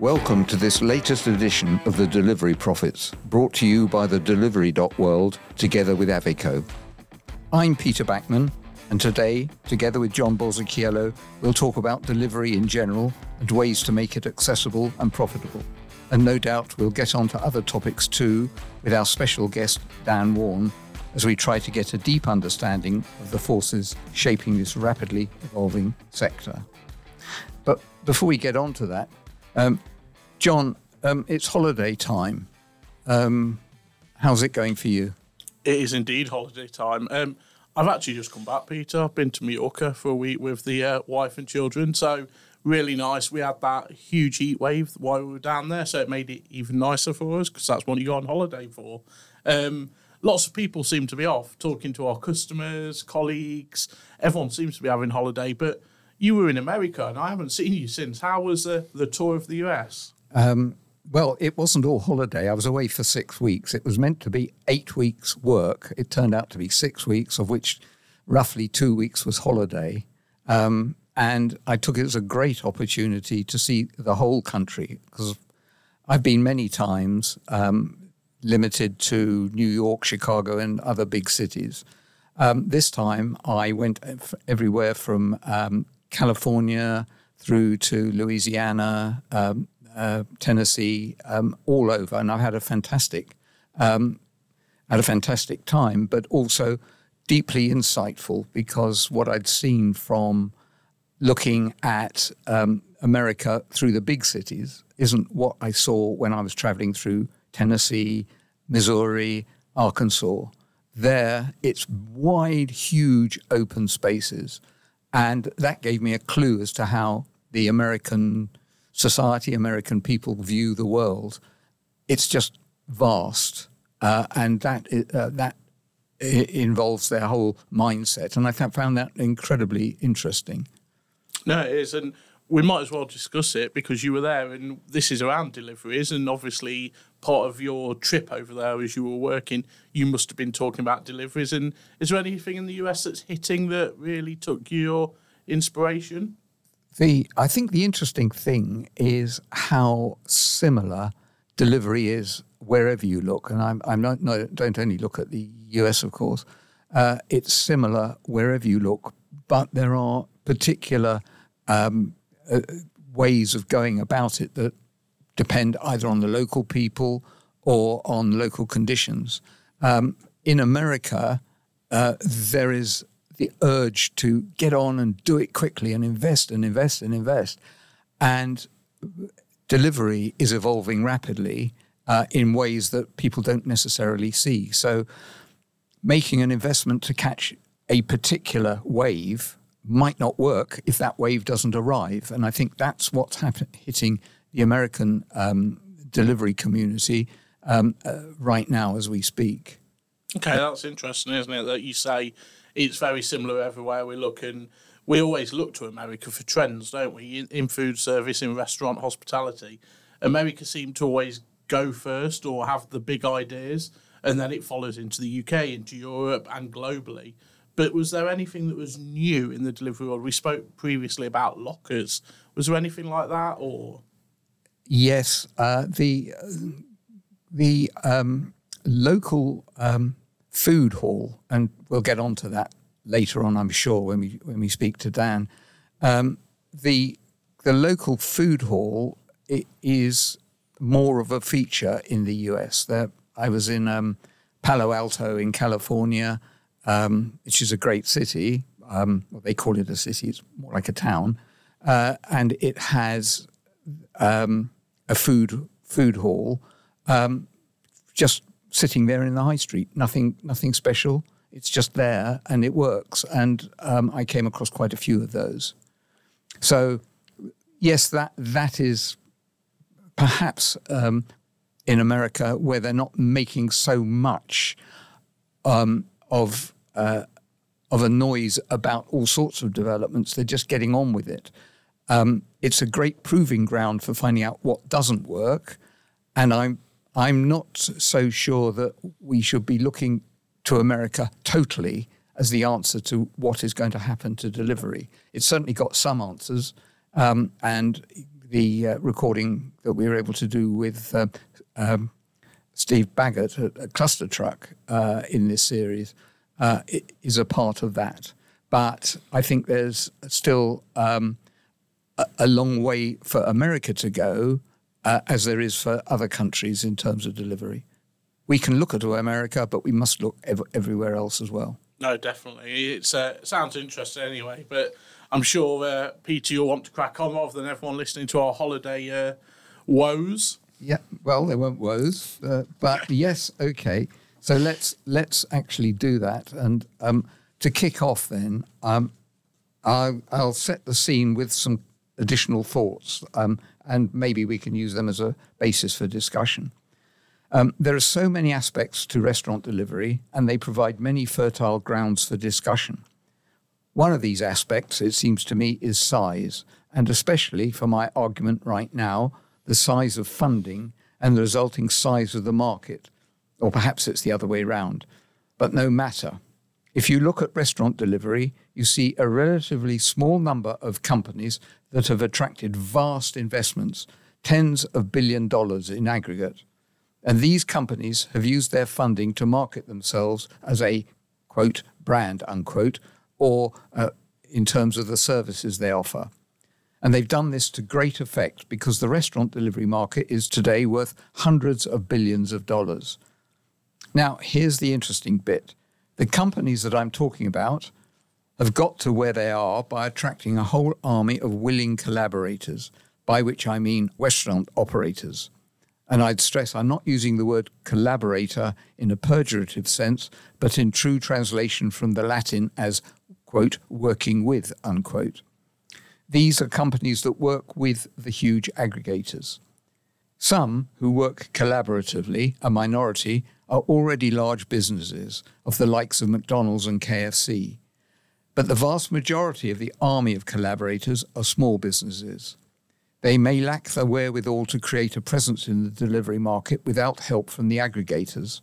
Welcome to this latest edition of The Delivery Profits, brought to you by The Delivery.world, together with Aveco. I'm Peter Backman, and today, together with John Bozzicchiello, we'll talk about delivery in general and ways to make it accessible and profitable. And no doubt we'll get on to other topics too with our special guest, Dan Warne, as we try to get a deep understanding of the forces shaping this rapidly evolving sector. But before we get on to that, John, it's holiday time. How's it going for you? It is indeed holiday time. I've actually just come back, Peter. I've been to Mallorca for a week with the wife and children, so really nice. We had that huge heat wave while we were down there, so it made it even nicer for us because that's what you go on holiday for. Lots of people seem to be off, talking to our customers, colleagues. Everyone seems to be having holiday, but you were in America, and I haven't seen you since. How was the tour of the US? Well, it wasn't all holiday. I was away for 6 weeks. It was meant to be 8 weeks work. It turned out to be 6 weeks, of which roughly 2 weeks was holiday. And I took it as a great opportunity to see the whole country, because I've been many times, limited to New York, Chicago, and other big cities. This time, I went everywhere from California through to Louisiana, Tennessee, all over, and I've had a fantastic time, but also deeply insightful, because what I'd seen from looking at America through the big cities isn't what I saw when I was traveling through Tennessee, Missouri, Arkansas. There, it's wide, huge open spaces. And that gave me a clue as to how the American society, American people view the world. It's just vast, and that involves their whole mindset. And I found that incredibly interesting. No, it is, and we might as well discuss it because you were there, and this is around deliveries, and obviously part of your trip over there as you were working, you must have been talking about deliveries. And is there anything in the US that's hitting that really took your inspiration? I think the interesting thing is how similar delivery is wherever you look. And I don't only look at the US, of course. It's similar wherever you look, but there are particular ways of going about it that depend either on the local people or on local conditions. In America, there is the urge to get on and do it quickly and invest. And delivery is evolving rapidly in ways that people don't necessarily see. So making an investment to catch a particular wave might not work if that wave doesn't arrive. And I think that's what's hitting the American delivery community right now as we speak. Okay, that's interesting, isn't it, that you say it's very similar everywhere we look, and we always look to America for trends, don't we, in food service, in restaurant, hospitality. America seemed to always go first or have the big ideas, and then it follows into the UK, into Europe and globally. But was there anything that was new in the delivery world? We spoke previously about lockers. Was there anything like that, or...? Yes, the local food hall, and we'll get on to that later on, I'm sure, when we speak to Dan. The local food hall is more of a feature in the US. I was in Palo Alto in California, which is a great city. Well, they call it a city; it's more like a town, and it has a food hall, just sitting there in the high street. Nothing special. It's just there, and it works. And I came across quite a few of those. So, yes, that is perhaps in America where they're not making so much of a noise about all sorts of developments. They're just getting on with it. It's a great proving ground for finding out what doesn't work, and I'm not so sure that we should be looking to America totally as the answer to what is going to happen to delivery. It's certainly got some answers, and the recording that we were able to do with Steve Baggett at Cluster Truck in this series is a part of that. But I think there's still a long way for America to go, as there is for other countries in terms of delivery. We can look at America, but we must look everywhere else as well. No, definitely. It sounds interesting anyway, but I'm sure, Peter, you'll want to crack on rather than everyone listening to our holiday woes. Yeah, well, they weren't woes, but yes, okay. So let's actually do that. And to kick off then, I'll set the scene with some additional thoughts, and maybe we can use them as a basis for discussion. There are so many aspects to restaurant delivery, and they provide many fertile grounds for discussion. One of these aspects, it seems to me, is size, and especially for my argument right now, the size of funding and the resulting size of the market, or perhaps it's the other way round. But no matter. If you look at restaurant delivery, you see a relatively small number of companies that have attracted vast investments, tens of $1 billion in aggregate. And these companies have used their funding to market themselves as a, quote, brand, unquote, or in terms of the services they offer. And they've done this to great effect because the restaurant delivery market is today worth hundreds of billions of dollars. Now, here's the interesting bit. The companies that I'm talking about have got to where they are by attracting a whole army of willing collaborators, by which I mean restaurant operators. And I'd stress I'm not using the word collaborator in a pejorative sense, but in true translation from the Latin as, quote, working with, unquote. These are companies that work with the huge aggregators. Some who work collaboratively, a minority, are already large businesses of the likes of McDonald's and KFC. But the vast majority of the army of collaborators are small businesses. They may lack the wherewithal to create a presence in the delivery market without help from the aggregators.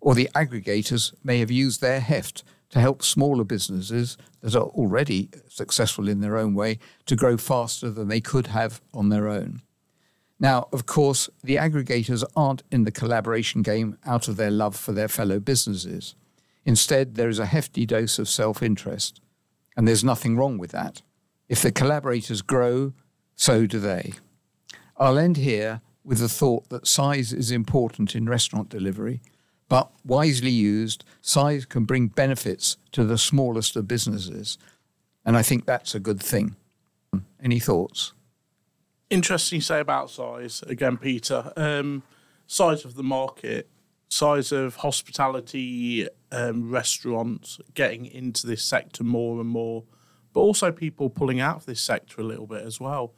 Or the aggregators may have used their heft to help smaller businesses that are already successful in their own way to grow faster than they could have on their own. Now, of course, the aggregators aren't in the collaboration game out of their love for their fellow businesses. Instead, there is a hefty dose of self-interest. And there's nothing wrong with that. If the collaborators grow, so do they. I'll end here with the thought that size is important in restaurant delivery, but wisely used, size can bring benefits to the smallest of businesses. And I think that's a good thing. Any thoughts? Interesting you say about size, again, Peter. Size of the market, size of hospitality, restaurants getting into this sector more and more, but also people pulling out of this sector a little bit as well.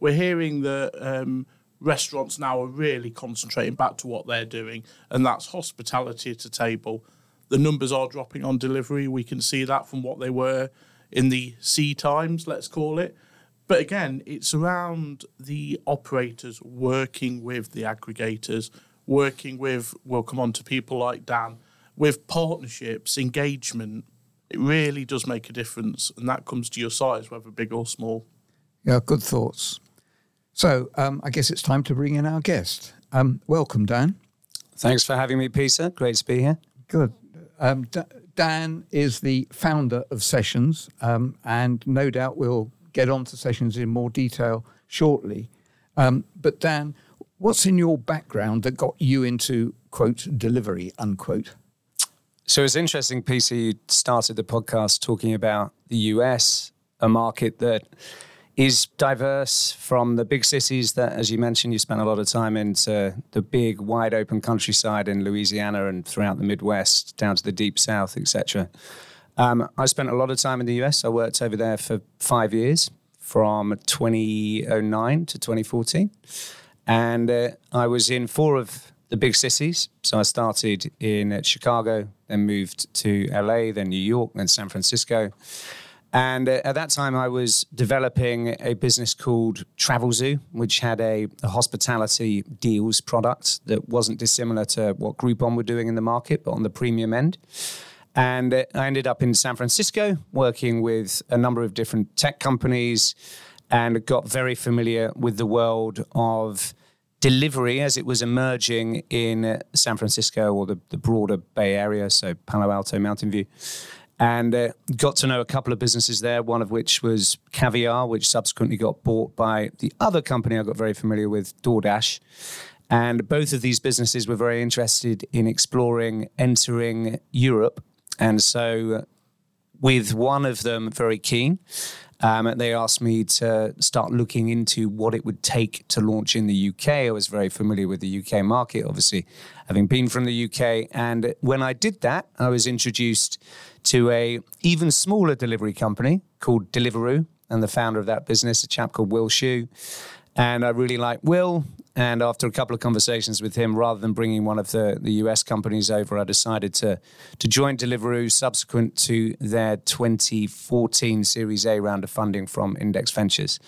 We're hearing that restaurants now are really concentrating back to what they're doing, and that's hospitality at a table. The numbers are dropping on delivery. We can see that from what they were in the C times, let's call it. But again, it's around the operators working with the aggregators, working with, we'll come on to people like Dan, with partnerships, engagement. It really does make a difference, and that comes to your size, whether big or small. Yeah, good thoughts. So I guess it's time to bring in our guest. Welcome, Dan. Thanks for having me, Peter. Great to be here. Good. Dan is the founder of Sessions, and no doubt we'll get on to Sessions in more detail shortly. But Dan, what's in your background that got you into, quote, delivery, unquote? So it's interesting, Peter, you started the podcast talking about the US, a market that is diverse from the big cities that, as you mentioned, you spent a lot of time in, to the big, wide open countryside in Louisiana and throughout the Midwest, down to the Deep South, etc. I spent a lot of time in the US. I worked over there for 5 years, from 2009 to 2014. And I was in four of the big cities. So I started in Chicago, then moved to LA, then New York, then San Francisco. And at that time, I was developing a business called Travelzoo, which had a hospitality deals product that wasn't dissimilar to what Groupon were doing in the market, but on the premium end. And I ended up in San Francisco working with a number of different tech companies and got very familiar with the world of delivery as it was emerging in San Francisco or the broader Bay Area, so Palo Alto, Mountain View. And got to know a couple of businesses there, one of which was Caviar, which subsequently got bought by the other company I got very familiar with, DoorDash. And both of these businesses were very interested in exploring entering Europe. And so with one of them very keen, they asked me to start looking into what it would take to launch in the UK. I was very familiar with the UK market, obviously, having been from the UK. And when I did that, I was introduced to a even smaller delivery company called Deliveroo, and the founder of that business, a chap called Will Shu. And I really liked Will. And after a couple of conversations with him, rather than bringing one of the US companies over, I decided to join Deliveroo subsequent to their 2014 Series A round of funding from Index Ventures,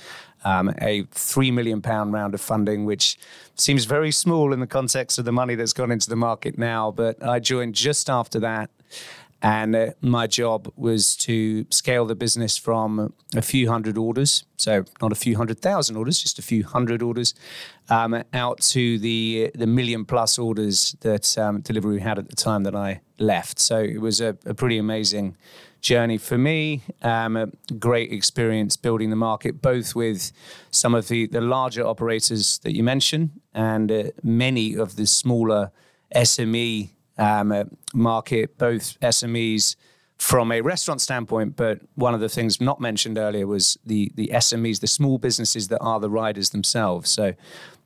a £3 million round of funding, which seems very small in the context of the money that's gone into the market now. But I joined just after that. And my job was to scale the business from a few hundred orders, so not a few 100,000 orders, just a few hundred orders, out to the million plus orders that Deliveroo had at the time that I left. So it was a pretty amazing journey for me, a great experience building the market, both with some of the larger operators that you mentioned and many of the smaller SME market, both SMEs from a restaurant standpoint, but one of the things not mentioned earlier was the SMEs, the small businesses that are the riders themselves. So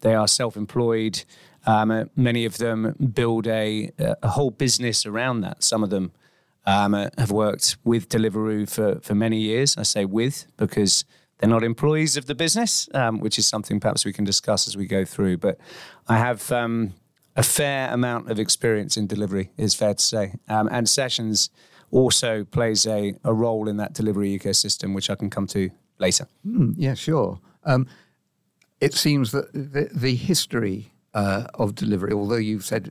they are self-employed. Many of them build a whole business around that. Some of them have worked with Deliveroo for many years. I say with because they're not employees of the business, which is something perhaps we can discuss as we go through. But I have... a fair amount of experience in delivery, is fair to say. And Sessions also plays a role in that delivery ecosystem, which I can come to later. Yeah, sure. It seems that the history of delivery, although you've said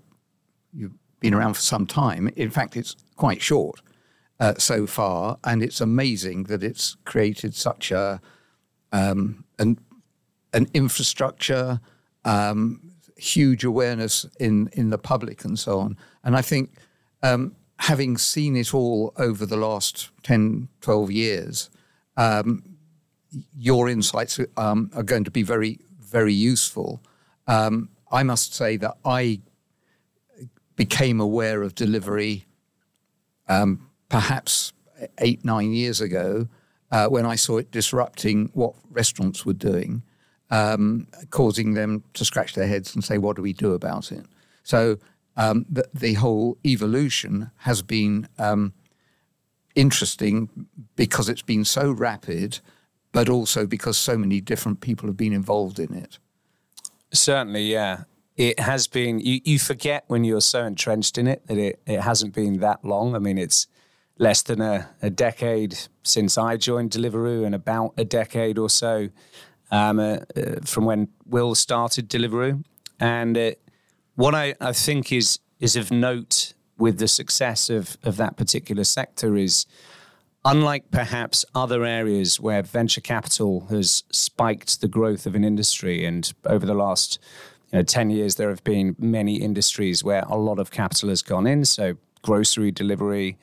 you've been around for some time, in fact, it's quite short so far. And it's amazing that it's created such an infrastructure, huge awareness in the public and so on. And I think having seen it all over the last 10, 12 years, your insights are going to be very, very useful. I must say that I became aware of delivery perhaps 8, 9 years ago when I saw it disrupting what restaurants were doing. Causing them to scratch their heads and say, what do we do about it? So the whole evolution has been interesting because it's been so rapid, but also because so many different people have been involved in it. Certainly, yeah. It has been, you forget when you're so entrenched in it that it hasn't been that long. I mean, it's less than a decade since I joined Deliveroo and about a decade or so from when Will started Deliveroo. And what I think is of note with the success of that particular sector is, unlike perhaps other areas where venture capital has spiked the growth of an industry, and over the last 10 years there have been many industries where a lot of capital has gone in, so grocery delivery,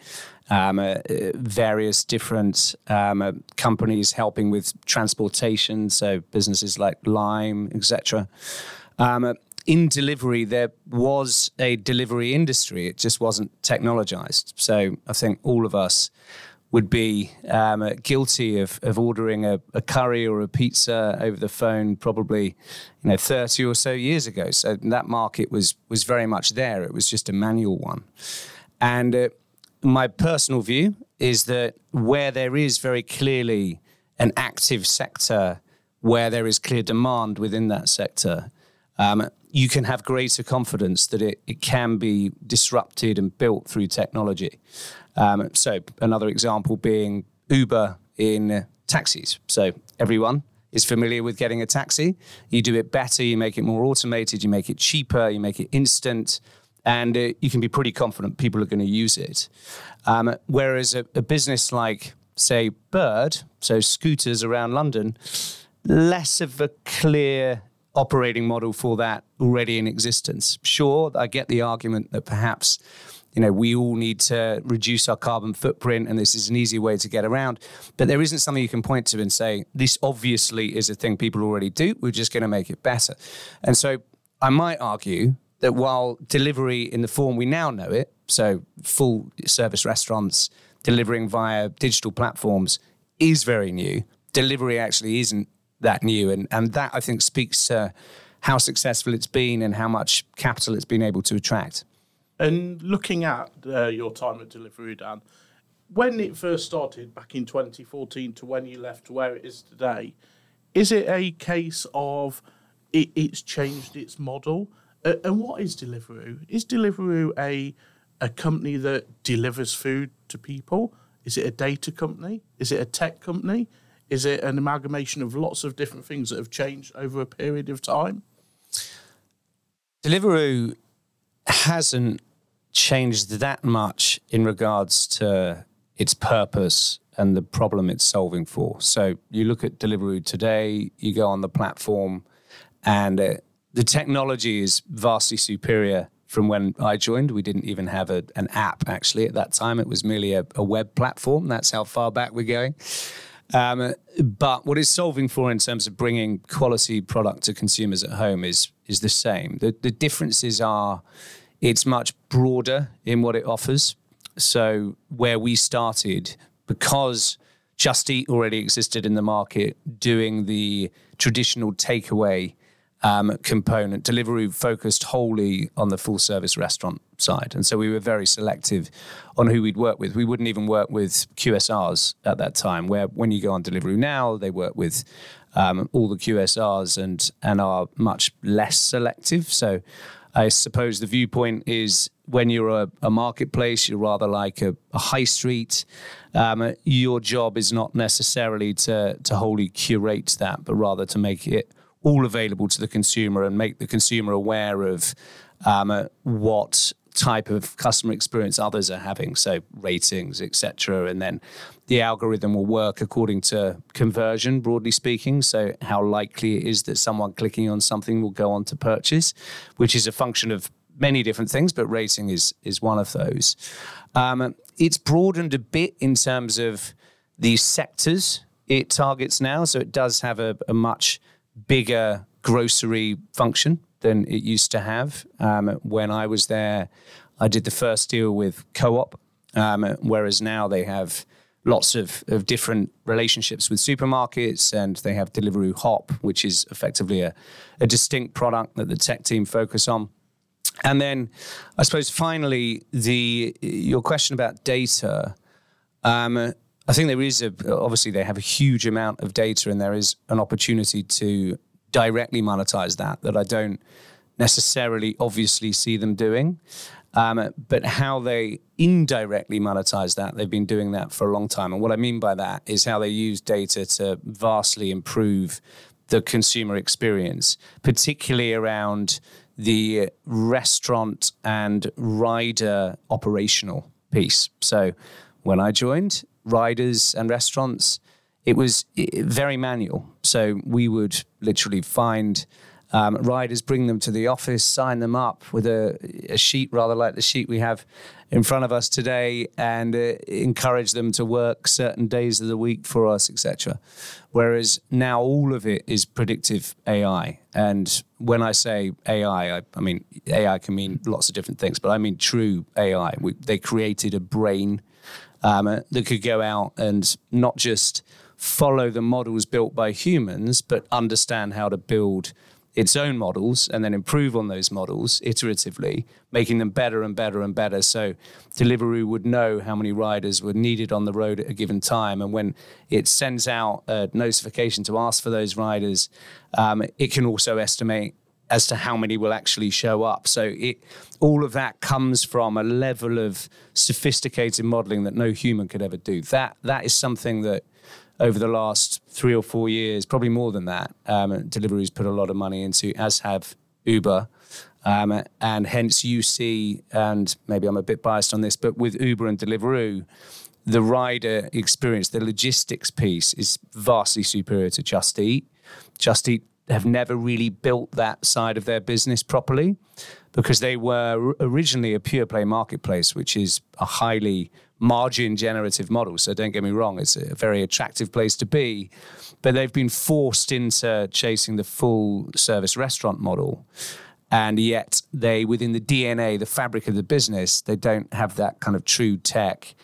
various different companies helping with transportation, so businesses like Lime, etc. In delivery, there was a delivery industry. It just wasn't technologized. So I think all of us would be guilty of ordering a curry or a pizza over the phone probably 30 or so years ago. So that market was very much there. It was just a manual one. And my personal view is that where there is very clearly an active sector, where there is clear demand within that sector, you can have greater confidence that it can be disrupted and built through technology. So another example being Uber in taxis. So everyone is familiar with getting a taxi. You do it better, you make it more automated, you make it cheaper, you make it instant. And you can be pretty confident people are going to use it. Whereas a business like, say, Bird, so scooters around London, less of a clear operating model for that already in existence. Sure, I get the argument that perhaps, you know, we all need to reduce our carbon footprint and this is an easy way to get around, but there isn't something you can point to and say, this obviously is a thing people already do, we're just going to make it better. And so I might argue that while delivery in the form we now know it, so full service restaurants delivering via digital platforms, is very new, delivery actually isn't that new. And that, I think, speaks to how successful it's been and how much capital it's been able to attract. And looking at your time at Deliveroo, Dan, when it first started back in 2014 to when you left to where it is today, is it a case of it's changed its model? And what is Deliveroo? Is Deliveroo a company that delivers food to people? Is it a data company? Is it a tech company? Is it an amalgamation of lots of different things that have changed over a period of time? Deliveroo hasn't changed that much in regards to its purpose and the problem it's solving for. So you look at Deliveroo today, you go on the platform, and the technology is vastly superior from when I joined. We didn't even have an app, actually. At that time, it was merely a web platform. That's how far back we're going. But what it's solving for in terms of bringing quality product to consumers at home is the same. The differences are it's much broader in what it offers. So where we started, because Just Eat already existed in the market, doing the traditional takeaway component, Deliveroo focused wholly on the full service restaurant side. And so we were very selective on who we'd work with. We wouldn't even work with QSRs at that time, where when you go on Deliveroo now, they work with all the QSRs and are much less selective. So I suppose the viewpoint is when you're a marketplace, you're rather like a high street. Your job is not necessarily to wholly curate that, but rather to make it all available to the consumer and make the consumer aware of what type of customer experience others are having, so ratings, etc. And then the algorithm will work according to conversion, broadly speaking, so how likely it is that someone clicking on something will go on to purchase, which is a function of many different things, but rating is one of those. It's broadened a bit in terms of the sectors it targets now, so it does have a much bigger grocery function than it used to have. When I was there, I did the first deal with Co-op, whereas now they have lots of different relationships with supermarkets, and they have Deliveroo Hop, which is effectively a distinct product that the tech team focus on. And then I suppose finally, your question about data, I think there is obviously they have a huge amount of data and there is an opportunity to directly monetize that I don't necessarily obviously see them doing. But how they indirectly monetize that, they've been doing that for a long time. And what I mean by that is how they use data to vastly improve the consumer experience, particularly around the restaurant and rider operational piece. So when I joined, riders and restaurants, it was very manual. So we would literally find riders, bring them to the office, sign them up with a sheet, rather like the sheet we have in front of us today, and encourage them to work certain days of the week for us, etc. Whereas now all of it is predictive AI. And when I say AI, I mean, AI can mean lots of different things, but I mean true AI. They created a brain that could go out and not just follow the models built by humans, but understand how to build its own models and then improve on those models iteratively, making them better and better and better. So Deliveroo would know how many riders were needed on the road at a given time. And when it sends out a notification to ask for those riders, it can also estimate as to how many will actually show up. So all of that comes from a level of sophisticated modeling that no human could ever do. That is something that over the last 3 or 4 years, probably more than that, Deliveroo's put a lot of money into, as have Uber. And hence you see, and maybe I'm a bit biased on this, but with Uber and Deliveroo, the rider experience, the logistics piece is vastly superior to Just Eat. Just Eat have never really built that side of their business properly because they were originally a pure play marketplace, which is a highly margin generative model. So don't get me wrong, it's a very attractive place to be, but they've been forced into chasing the full service restaurant model. And yet they, within the DNA, the fabric of the business, they don't have that kind of true tech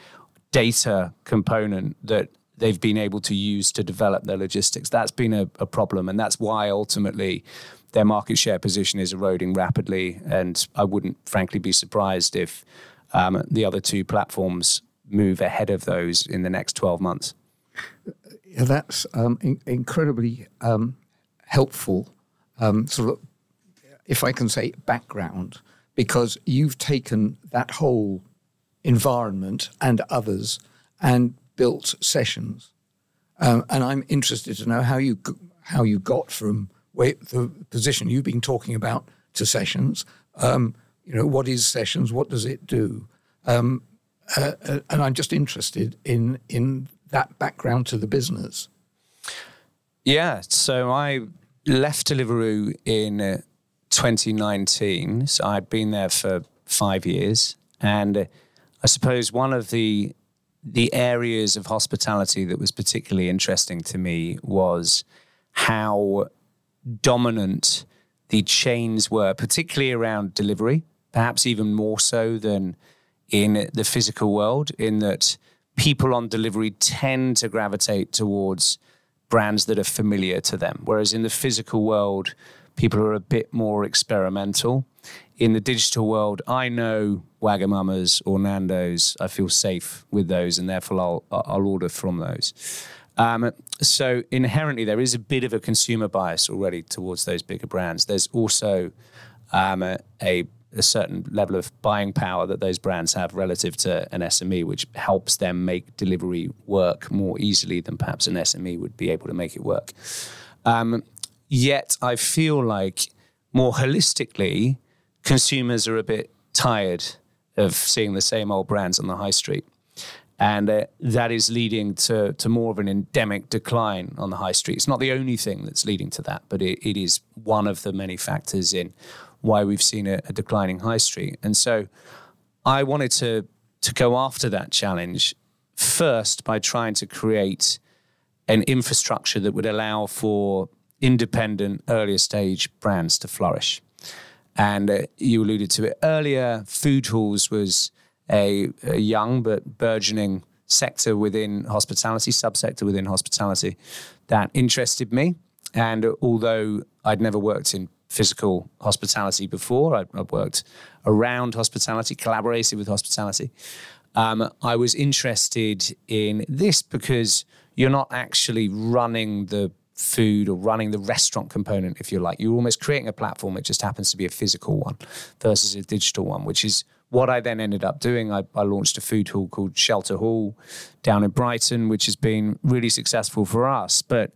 data component that they've been able to use to develop their logistics. That's been a problem. And that's why ultimately their market share position is eroding rapidly. And I wouldn't frankly be surprised if the other two platforms move ahead of those in the next 12 months. That's incredibly helpful, sort of, if I can say, background, because you've taken that whole environment and others and built Sessions. And I'm interested to know how you got from the position you've been talking about to Sessions. What is Sessions? What does it do? And I'm just interested in that background to the business. Yeah, so I left Deliveroo in 2019. So I'd been there for 5 years. And I suppose one of the areas of hospitality that was particularly interesting to me was how dominant the chains were, particularly around delivery, perhaps even more so than in the physical world, in that people on delivery tend to gravitate towards brands that are familiar to them, whereas in the physical world, people are a bit more experimental. In the digital world, I know Wagamama's or Nando's. I feel safe with those, and therefore I'll order from those. So inherently, there is a bit of a consumer bias already towards those bigger brands. There's also a certain level of buying power that those brands have relative to an SME, which helps them make delivery work more easily than perhaps an SME would be able to make it work. Yet I feel like more holistically, consumers are a bit tired of seeing the same old brands on the high street. And that is leading to more of an endemic decline on the high street. It's not the only thing that's leading to that, but it is one of the many factors in why we've seen a declining high street. And so I wanted to go after that challenge first by trying to create an infrastructure that would allow for independent, earlier stage brands to flourish. And you alluded to it earlier, food halls was a young but burgeoning sector within hospitality, subsector within hospitality that interested me. And although I'd never worked in physical hospitality before, I've worked around hospitality, collaborated with hospitality, I was interested in this because you're not actually running the food or running the restaurant component, if you like. You're almost creating a platform. It just happens to be a physical one versus a digital one, which is what I then ended up doing. I launched a food hall called Shelter Hall down in Brighton, which has been really successful for us. But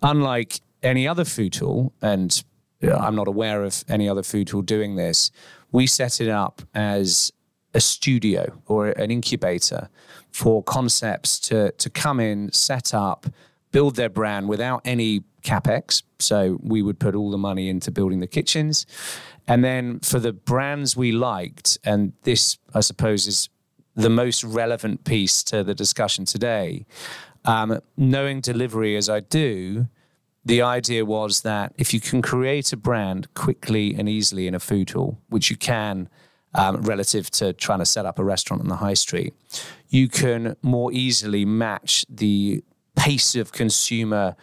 unlike any other food hall, and I'm not aware of any other food hall doing this, we set it up as a studio or an incubator for concepts to come in, set up, build their brand without any capex. So we would put all the money into building the kitchens. And then for the brands we liked, and this, I suppose, is the most relevant piece to the discussion today, knowing delivery as I do, the idea was that if you can create a brand quickly and easily in a food hall, which you can relative to trying to set up a restaurant on the high street, you can more easily match the pace of consumer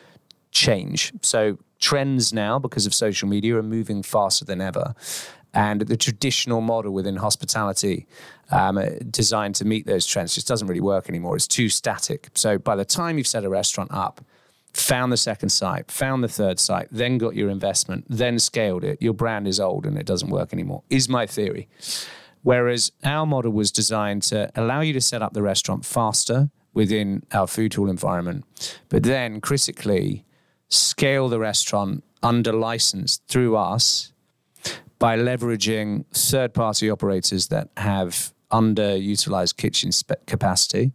change. So trends now, because of social media, are moving faster than ever. And the traditional model within hospitality designed to meet those trends just doesn't really work anymore. It's too static. So by the time you've set a restaurant up, found the second site, found the third site, then got your investment, then scaled it, your brand is old and it doesn't work anymore, is my theory. Whereas our model was designed to allow you to set up the restaurant faster within our food hall environment, but then critically scale the restaurant under license through us by leveraging third-party operators that have underutilized kitchen capacity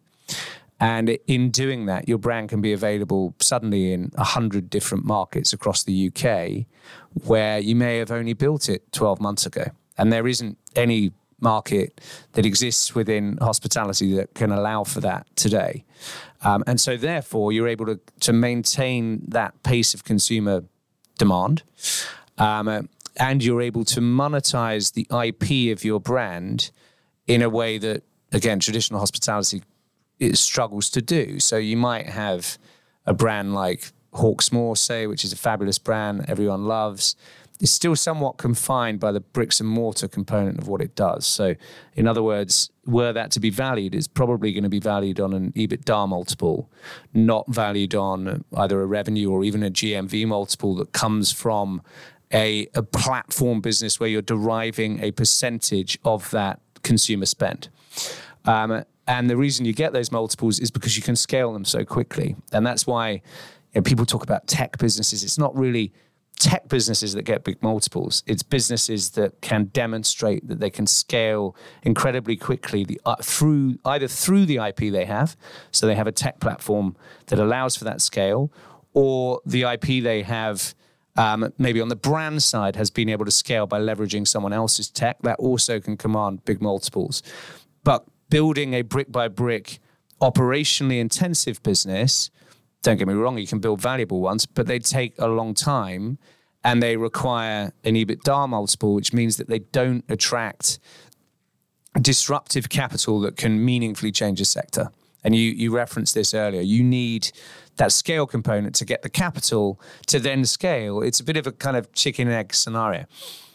And in doing that, your brand can be available suddenly in 100 different markets across the UK, where you may have only built it 12 months ago. And there isn't any market that exists within hospitality that can allow for that today. And so therefore, you're able to maintain that pace of consumer demand. And you're able to monetize the IP of your brand in a way that, again, traditional hospitality struggles to do. So you might have a brand like Hawksmoor, say, which is a fabulous brand everyone loves. It's still somewhat confined by the bricks and mortar component of what it does. So in other words, were that to be valued, it's probably going to be valued on an EBITDA multiple, not valued on either a revenue or even a GMV multiple that comes from a platform business where you're deriving a percentage of that consumer spend. And the reason you get those multiples is because you can scale them so quickly. And that's why, you know, people talk about tech businesses. It's not really tech businesses that get big multiples. It's businesses that can demonstrate that they can scale incredibly quickly through the IP they have. So they have a tech platform that allows for that scale, or the IP they have maybe on the brand side has been able to scale by leveraging someone else's tech. That also can command big multiples. But building a brick by brick, operationally intensive business, don't get me wrong, you can build valuable ones, but they take a long time and they require an EBITDA multiple, which means that they don't attract disruptive capital that can meaningfully change a sector. And you referenced this earlier. You need that scale component to get the capital to then scale. It's a bit of a kind of chicken and egg scenario.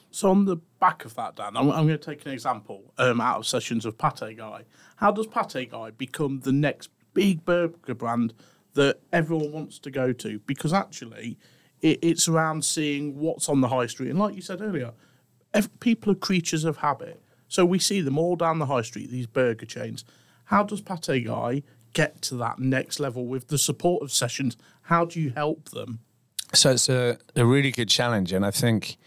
So on the back of that, Dan, I'm going to take an example out of Sessions of Pate Guy. How does Pate Guy become the next big burger brand that everyone wants to go to? Because actually, it's around seeing what's on the high street. And like you said earlier, people are creatures of habit. So we see them all down the high street, these burger chains. How does Pate Guy get to that next level with the support of Sessions? How do you help them? So it's a really good challenge. And I think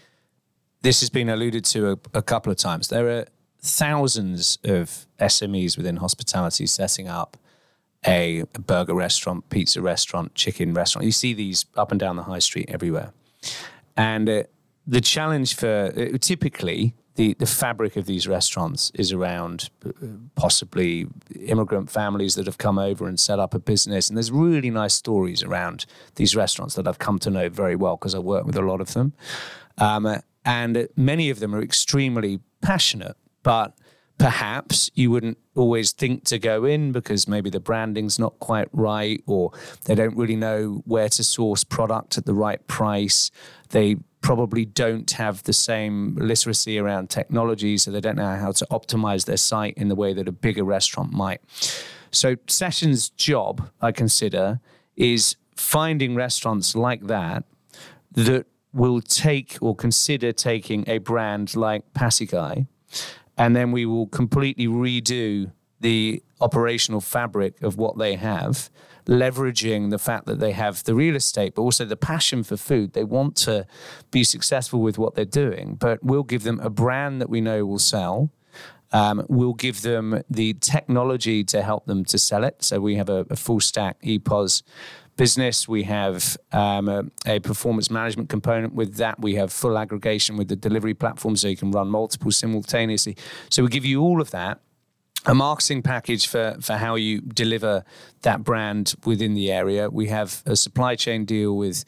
this has been alluded to a couple of times. There are thousands of SMEs within hospitality setting up a burger restaurant, pizza restaurant, chicken restaurant. You see these up and down the high street everywhere. And the challenge for typically the fabric of these restaurants is around possibly immigrant families that have come over and set up a business. And there's really nice stories around these restaurants that I've come to know very well because I work with a lot of them. And many of them are extremely passionate, but perhaps you wouldn't always think to go in because maybe the branding's not quite right, or they don't really know where to source product at the right price. They probably don't have the same literacy around technology, so they don't know how to optimize their site in the way that a bigger restaurant might. So Sessions' job, I consider, is finding restaurants like that will take or consider taking a brand like Pate Guy. And then we will completely redo the operational fabric of what they have, leveraging the fact that they have the real estate, but also the passion for food. They want to be successful with what they're doing, but we'll give them a brand that we know will sell. We'll give them the technology to help them to sell it. So we have a full stack EPOS business. We have a performance management component with that. We have full aggregation with the delivery platform, so you can run multiple simultaneously. So we give you all of that, a marketing package for how you deliver that brand within the area. We have a supply chain deal with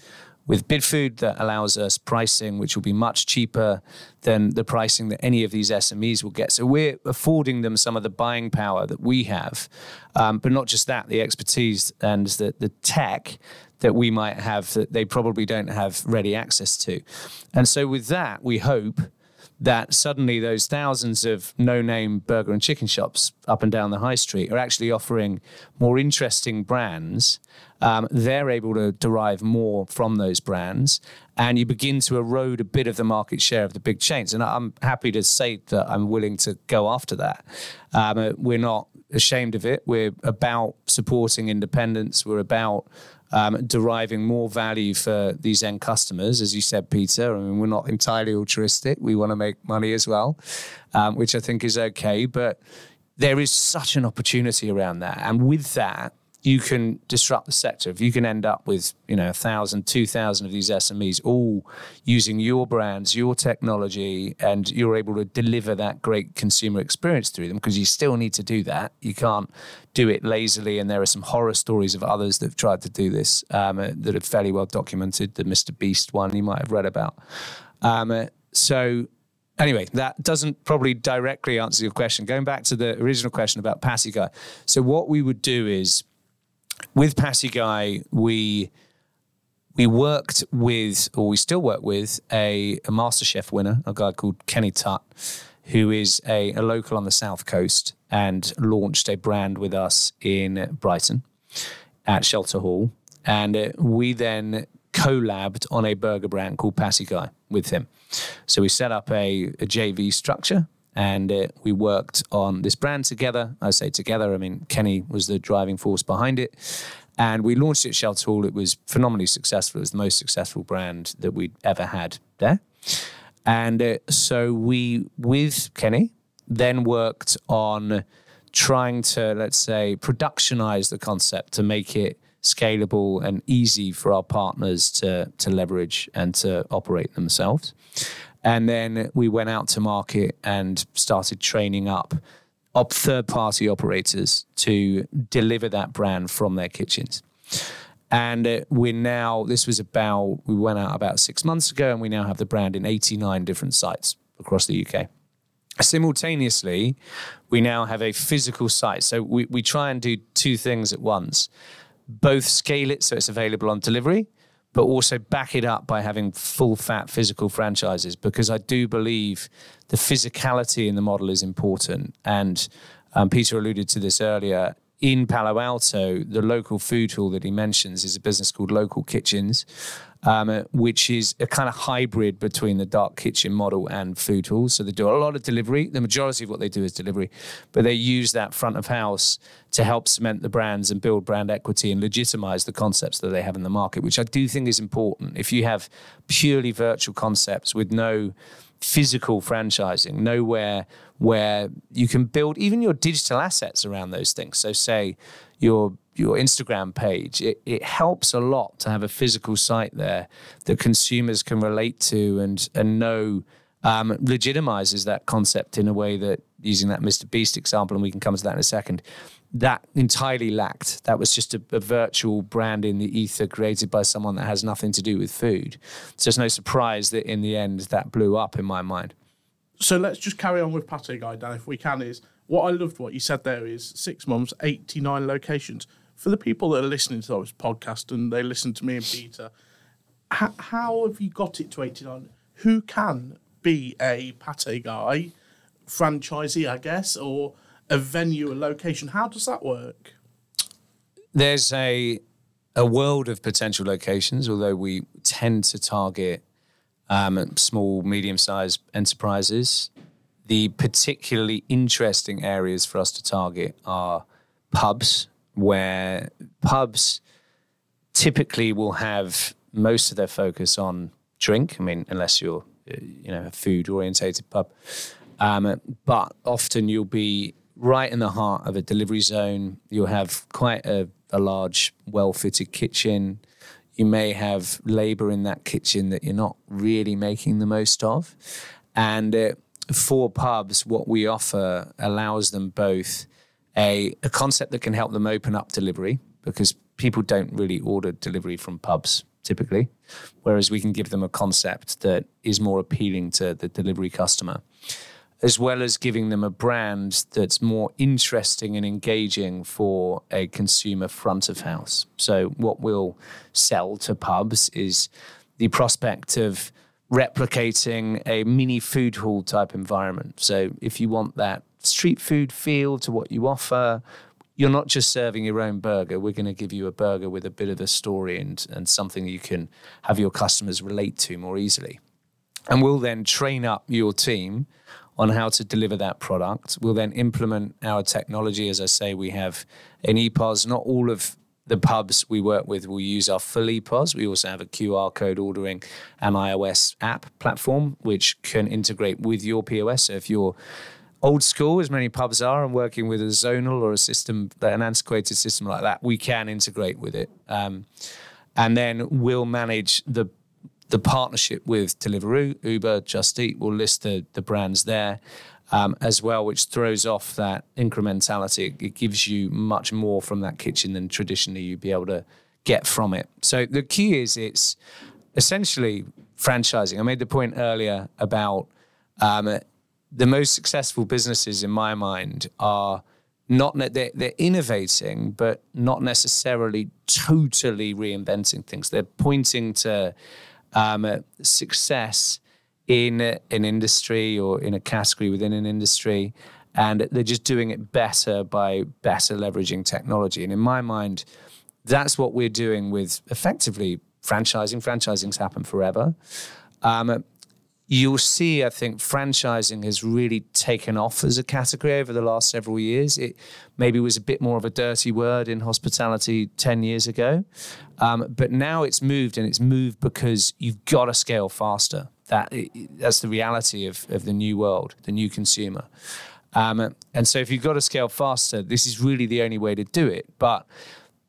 Bidfood that allows us pricing, which will be much cheaper than the pricing that any of these SMEs will get. So we're affording them some of the buying power that we have, but not just that, the expertise and the tech that we might have that they probably don't have ready access to. And so with that, we hope that suddenly those thousands of no-name burger and chicken shops up and down the high street are actually offering more interesting brands. They're able to derive more from those brands, and you begin to erode a bit of the market share of the big chains. And I'm happy to say that I'm willing to go after that. We're not ashamed of it. We're about supporting independence. We're about deriving more value for these end customers. As you said, Peter, I mean, we're not entirely altruistic. We want to make money as well, which I think is okay. But there is such an opportunity around that. And with that, you can disrupt the sector. If you can end up with, 1,000, 2,000 of these SMEs all using your brands, your technology, and you're able to deliver that great consumer experience through them, because you still need to do that. You can't do it lazily. And there are some horror stories of others that have tried to do this that are fairly well documented. The Mr. Beast one you might have read about. Anyway, that doesn't probably directly answer your question. Going back to the original question about Pate Guy. So what we would do is, with Pate Guy, we still work with a MasterChef winner, a guy called Kenny Tutt, who is a local on the South Coast, and launched a brand with us in Brighton at Shelter Hall. And we then collabed on a burger brand called Pate Guy with him. So we set up a JV structure. And we worked on this brand together. I say together, I mean, Kenny was the driving force behind it. And we launched it at Shelter Hall. It was phenomenally successful. It was the most successful brand that we'd ever had there. And so we, with Kenny, then worked on trying to, let's say, productionize the concept to make it scalable and easy for our partners to leverage and to operate themselves. And then we went out to market and started training up third-party operators to deliver that brand from their kitchens. And we went out about 6 months ago, and we now have the brand in 89 different sites across the UK. Simultaneously, we now have a physical site. So we try and do two things at once, both scale it so it's available on delivery, but also back it up by having full-fat physical franchises, because I do believe the physicality in the model is important. And Peter alluded to this earlier. In Palo Alto, the local food hall that he mentions is a business called Local Kitchens, which is a kind of hybrid between the dark kitchen model and food hall. So they do a lot of delivery. The majority of what they do is delivery, but they use that front of house to help cement the brands and build brand equity and legitimize the concepts that they have in the market, which I do think is important. If you have purely virtual concepts with no physical franchising, nowhere where you can build even your digital assets around those things. So say your Instagram page, it helps a lot to have a physical site there that consumers can relate to and know, legitimizes that concept in a way that, using that Mr. Beast example, and we can come to that in a second, that entirely lacked. That was just a virtual brand in the ether created by someone that has nothing to do with food. So it's no surprise that in the end that blew up in my mind. So let's just carry on with Pate Guy, Dan, if we can. Is what I loved what you said there is 6 months, 89 locations. For the people that are listening to this podcast and they listen to me and Peter, how have you got it to 89? Who can be a Pate Guy franchisee, I guess, or a venue, a location? How does that work? There's a world of potential locations, although we tend to target small, medium-sized enterprises. The particularly interesting areas for us to target are pubs, where pubs typically will have most of their focus on drink. I mean, unless you're a food-orientated pub. But often you'll be right in the heart of a delivery zone. You'll have quite a large, well-fitted kitchen. You may have labor in that kitchen that you're not really making the most of. And for pubs, what we offer allows them both a concept that can help them open up delivery, because people don't really order delivery from pubs typically, whereas we can give them a concept that is more appealing to the delivery customer, as well as giving them a brand that's more interesting and engaging for a consumer front of house. So what we'll sell to pubs is the prospect of replicating a mini food hall type environment. So if you want that street food feel to what you offer, you're not just serving your own burger. We're going to give you a burger with a bit of a story and something you can have your customers relate to more easily. And we'll then train up your team on how to deliver that product. We'll then implement our technology. As I say, we have an EPOS. Not all of the pubs we work with will use our full EPOS. We also have a QR code ordering and iOS app platform, which can integrate with your POS. So if you're old school, as many pubs are, and working with a zonal or a system, an antiquated system like that, we can integrate with it. And then we'll manage the partnership with Deliveroo, Uber, Just Eat. We'll list the brands there as well, which throws off that incrementality. It gives you much more from that kitchen than traditionally you'd be able to get from it. So the key is it's essentially franchising. I made the point earlier about the most successful businesses in my mind are not they're innovating, but not necessarily totally reinventing things. They're pointing to success in an industry or in a category within an industry, and they're just doing it better by better leveraging technology. And in my mind, that's what we're doing with effectively franchising. Franchising's happened forever. You'll see, I think, franchising has really taken off as a category over the last several years. It maybe was a bit more of a dirty word in hospitality 10 years ago. But now it's moved, and it's moved because you've got to scale faster. That's the reality of the new world, the new consumer. And so if you've got to scale faster, this is really the only way to do it. But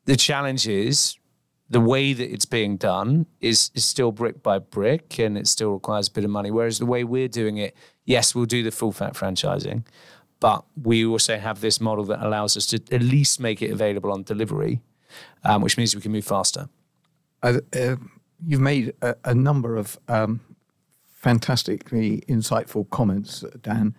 the challenge is, the way that it's being done is still brick by brick, and it still requires a bit of money. Whereas the way we're doing it, yes, we'll do the full fat franchising, but we also have this model that allows us to at least make it available on delivery, which means we can move faster. You've made a number of fantastically insightful comments, Dan.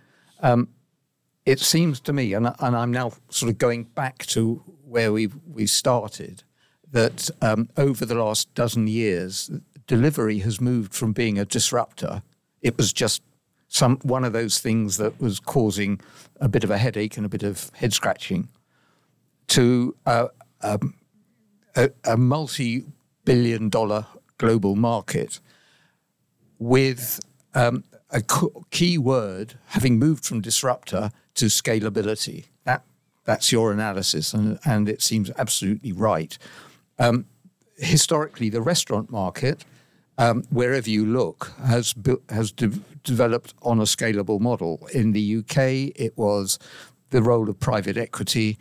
It seems to me, and I'm now sort of going back to where we started, that over the last dozen years, delivery has moved from being a disruptor. It was just one of those things that was causing a bit of a headache and a bit of head scratching, to a multi-billion-dollar global market, with a key word having moved from disruptor to scalability. That's your analysis, and it seems absolutely right. Historically, the restaurant market, wherever you look, has developed on a scalable model. In the UK, it was the role of private equity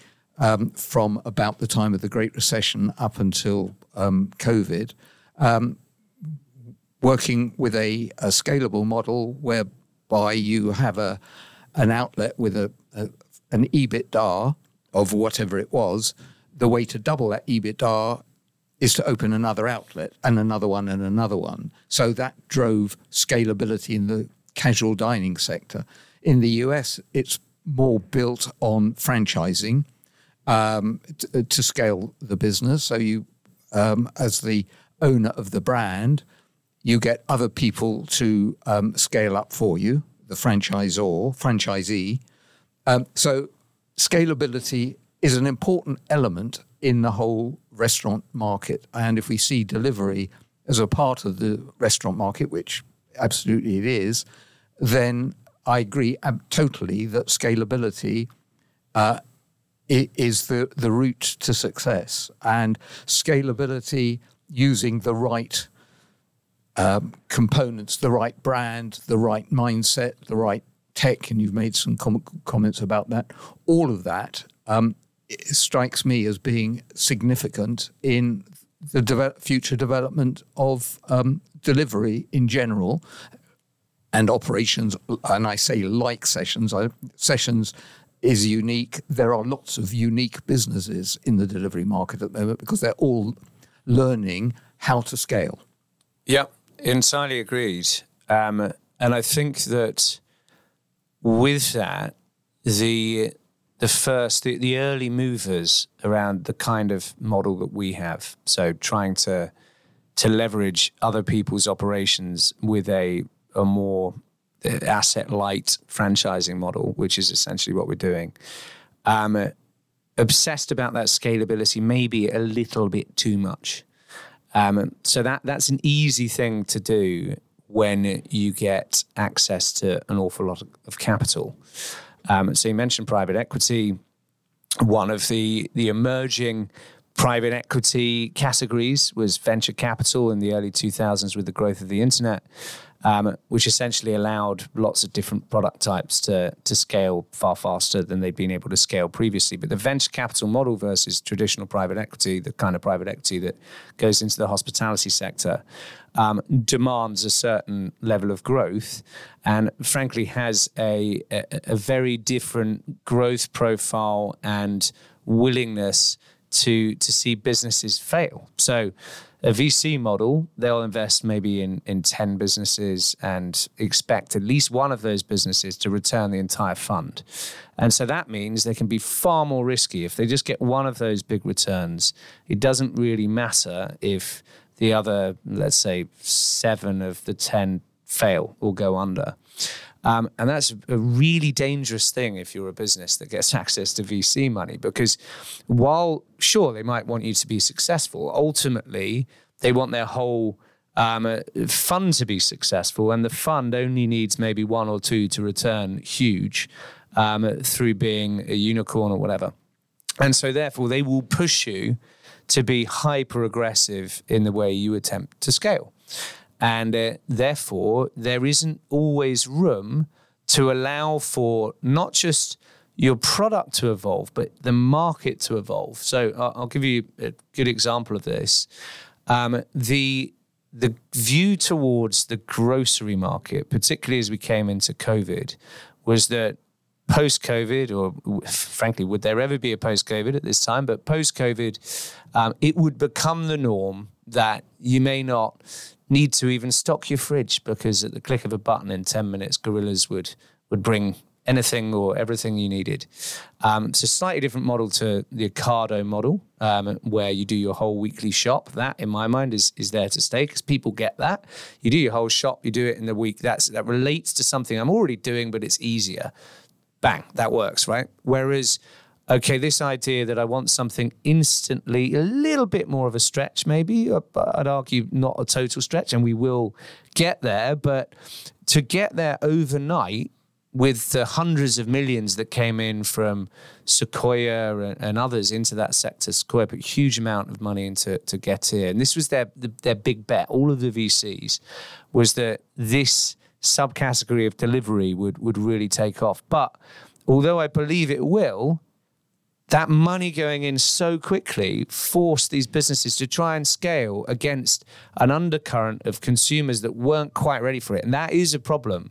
from about the time of the Great Recession up until COVID, working with a scalable model whereby you have an outlet with an EBITDA of whatever it was. The way to double that EBITDA is to open another outlet and another one and another one. So that drove scalability in the casual dining sector. In the US, it's more built on franchising to scale the business. So you, as the owner of the brand, you get other people to scale up for you, the franchisee. So scalability is an important element in the whole restaurant market. And if we see delivery as a part of the restaurant market, which absolutely it is, then I agree totally that scalability is the route to success. And scalability using the right components, the right brand, the right mindset, the right tech, and you've made some comments about that. All of that strikes me as being significant in the future development of delivery in general, and operations. And I say like Sessions. Sessions is unique. There are lots of unique businesses in the delivery market at the moment because they're all learning how to scale. Yeah, entirely agreed. And I think that with that, the early movers around the kind of model that we have, so trying to leverage other people's operations with a more asset-light franchising model, which is essentially what we're doing, obsessed about that scalability maybe a little bit too much. So that's an easy thing to do when you get access to an awful lot of capital. So you mentioned private equity. One of the emerging private equity categories was venture capital in the early 2000s with the growth of the internet, which essentially allowed lots of different product types to scale far faster than they'd been able to scale previously. But the venture capital model versus traditional private equity, the kind of private equity that goes into the hospitality sector, demands a certain level of growth and frankly has a very different growth profile and willingness to see businesses fail. So a VC model, they'll invest maybe in 10 businesses and expect at least one of those businesses to return the entire fund. And so that means they can be far more risky. If they just get one of those big returns, it doesn't really matter if the other, let's say, 7 of the 10 fail or go under. And that's a really dangerous thing if you're a business that gets access to VC money, because while, sure, they might want you to be successful, ultimately, they want their whole fund to be successful, and the fund only needs maybe 1 or 2 to return huge through being a unicorn or whatever. And so therefore, they will push you to be hyper-aggressive in the way you attempt to scale. And therefore, there isn't always room to allow for not just your product to evolve, but the market to evolve. So I'll give you a good example of this. The view towards the grocery market, particularly as we came into COVID, was that post-COVID, or frankly, would there ever be a post-COVID at this time? But post-COVID, it would become the norm that you may not need to even stock your fridge, because at the click of a button in 10 minutes, gorillas would bring anything or everything you needed. It's a slightly different model to the Ocado model, where you do your whole weekly shop. That, in my mind, is there to stay, because people get that. You do your whole shop, you do it in the week. That relates to something I'm already doing, but it's easier. Bang, that works, right? Whereas, okay, this idea that I want something instantly, a little bit more of a stretch maybe, I'd argue not a total stretch, and we will get there, but to get there overnight with the hundreds of millions that came in from Sequoia and others into that sector, Sequoia put a huge amount of money into Get Here, and this was their big bet, all of the VCs, was that this subcategory of delivery would really take off. But although I believe it will, that money going in so quickly forced these businesses to try and scale against an undercurrent of consumers that weren't quite ready for it. And that is a problem.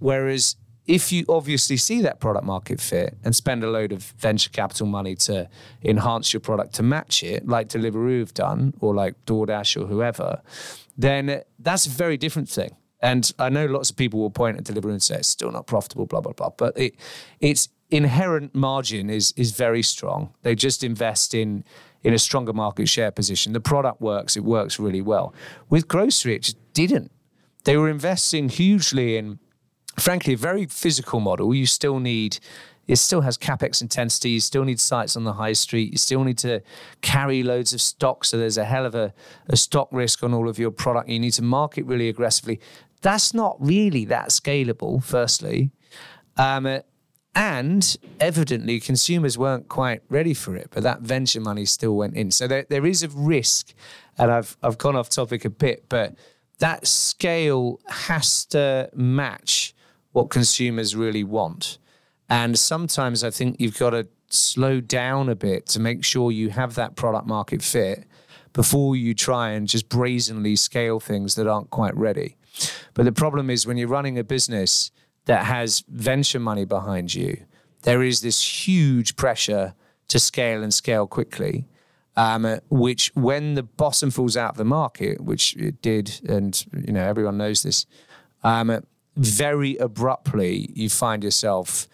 Whereas if you obviously see that product market fit and spend a load of venture capital money to enhance your product to match it, like Deliveroo have done, or like DoorDash or whoever, then that's a very different thing. And I know lots of people will point at Deliveroo and say, it's still not profitable, blah, blah, blah. But its inherent margin is very strong. They just invest in a stronger market share position. The product works. It works really well. With grocery, it just didn't. They were investing hugely in, frankly, a very physical model. You still need... It still has CapEx intensity. You still need sites on the high street. You still need to carry loads of stock. So there's a hell of a stock risk on all of your product. You need to market really aggressively. That's not really that scalable, firstly. And evidently, consumers weren't quite ready for it, but that venture money still went in. So there is a risk, and I've gone off topic a bit, but that scale has to match what consumers really want. And sometimes I think you've got to slow down a bit to make sure you have that product market fit before you try and just brazenly scale things that aren't quite ready. But the problem is when you're running a business that has venture money behind you, there is this huge pressure to scale and scale quickly, which when the bottom falls out of the market, which it did, and you know everyone knows this, very abruptly you find yourself...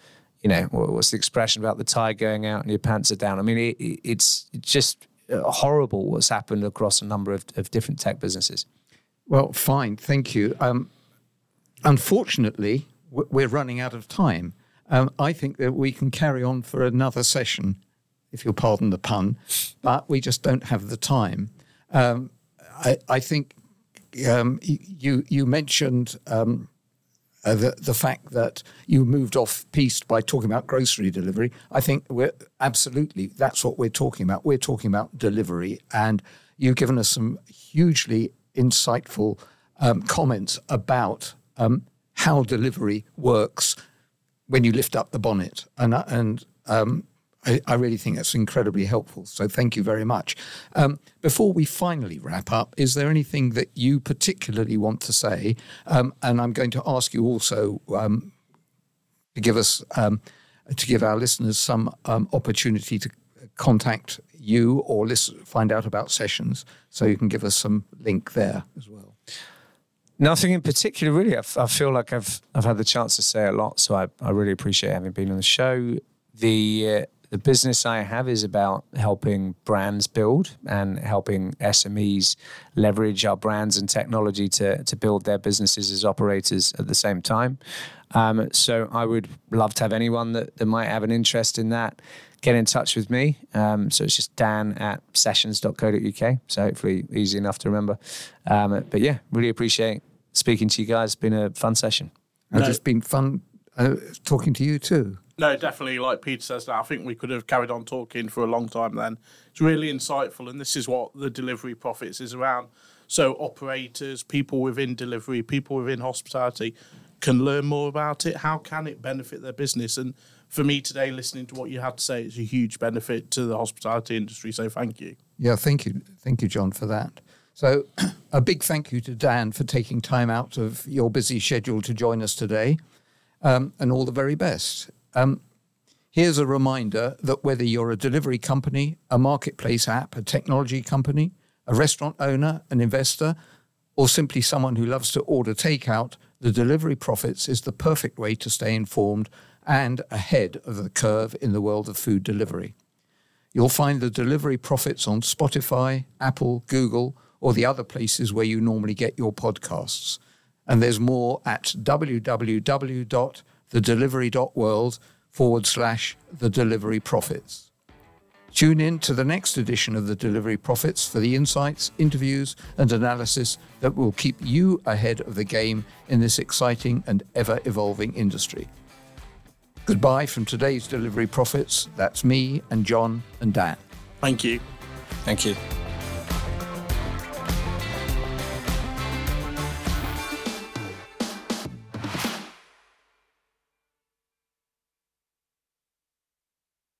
You know, what's the expression about the tide going out and your pants are down? I mean, it's just horrible what's happened across a number of different tech businesses. Well, fine. Thank you. Unfortunately, we're running out of time. I think that we can carry on for another session, if you'll pardon the pun, but we just don't have the time. I think you mentioned the fact that you moved off piste by talking about grocery delivery. I think that's what we're talking about. We're talking about delivery, and you've given us some hugely insightful comments about how delivery works when you lift up the bonnet. And I really think that's incredibly helpful. So thank you very much. Before we finally wrap up, is there anything that you particularly want to say? And I'm going to ask you also to give our listeners some opportunity to contact you or find out about Sessions. So you can give us some link there as well. Nothing in particular, really. I feel like I've had the chance to say a lot, so I really appreciate having been on the show. The business I have is about helping brands build and helping SMEs leverage our brands and technology to build their businesses as operators at the same time. So I would love to have anyone that might have an interest in that get in touch with me. So it's just dan@sessions.co.uk. So hopefully easy enough to remember. But yeah, really appreciate speaking to you guys. It's been a fun session. It's been fun talking to you too. No, definitely, like Peter says, I think we could have carried on talking for a long time then. It's really insightful, and this is what the Delivery Profits is around. So operators, people within delivery, people within hospitality can learn more about it. How can it benefit their business? And for me today, listening to what you had to say, it's a huge benefit to the hospitality industry, so thank you. Yeah, thank you. Thank you, John, for that. So a big thank you to Dan for taking time out of your busy schedule to join us today, and all the very best. Here's a reminder that whether you're a delivery company, a marketplace app, a technology company, a restaurant owner, an investor, or simply someone who loves to order takeout, the Delivery Profits is the perfect way to stay informed and ahead of the curve in the world of food delivery. You'll find the Delivery Profits on Spotify, Apple, Google, or the other places where you normally get your podcasts. And there's more at www.thedelivery.world/thedeliveryprofits. Tune in to the next edition of The Delivery Profits for the insights, interviews, and analysis that will keep you ahead of the game in this exciting and ever-evolving industry. Goodbye from today's Delivery Profits. That's me and John and Dan. Thank you. Thank you.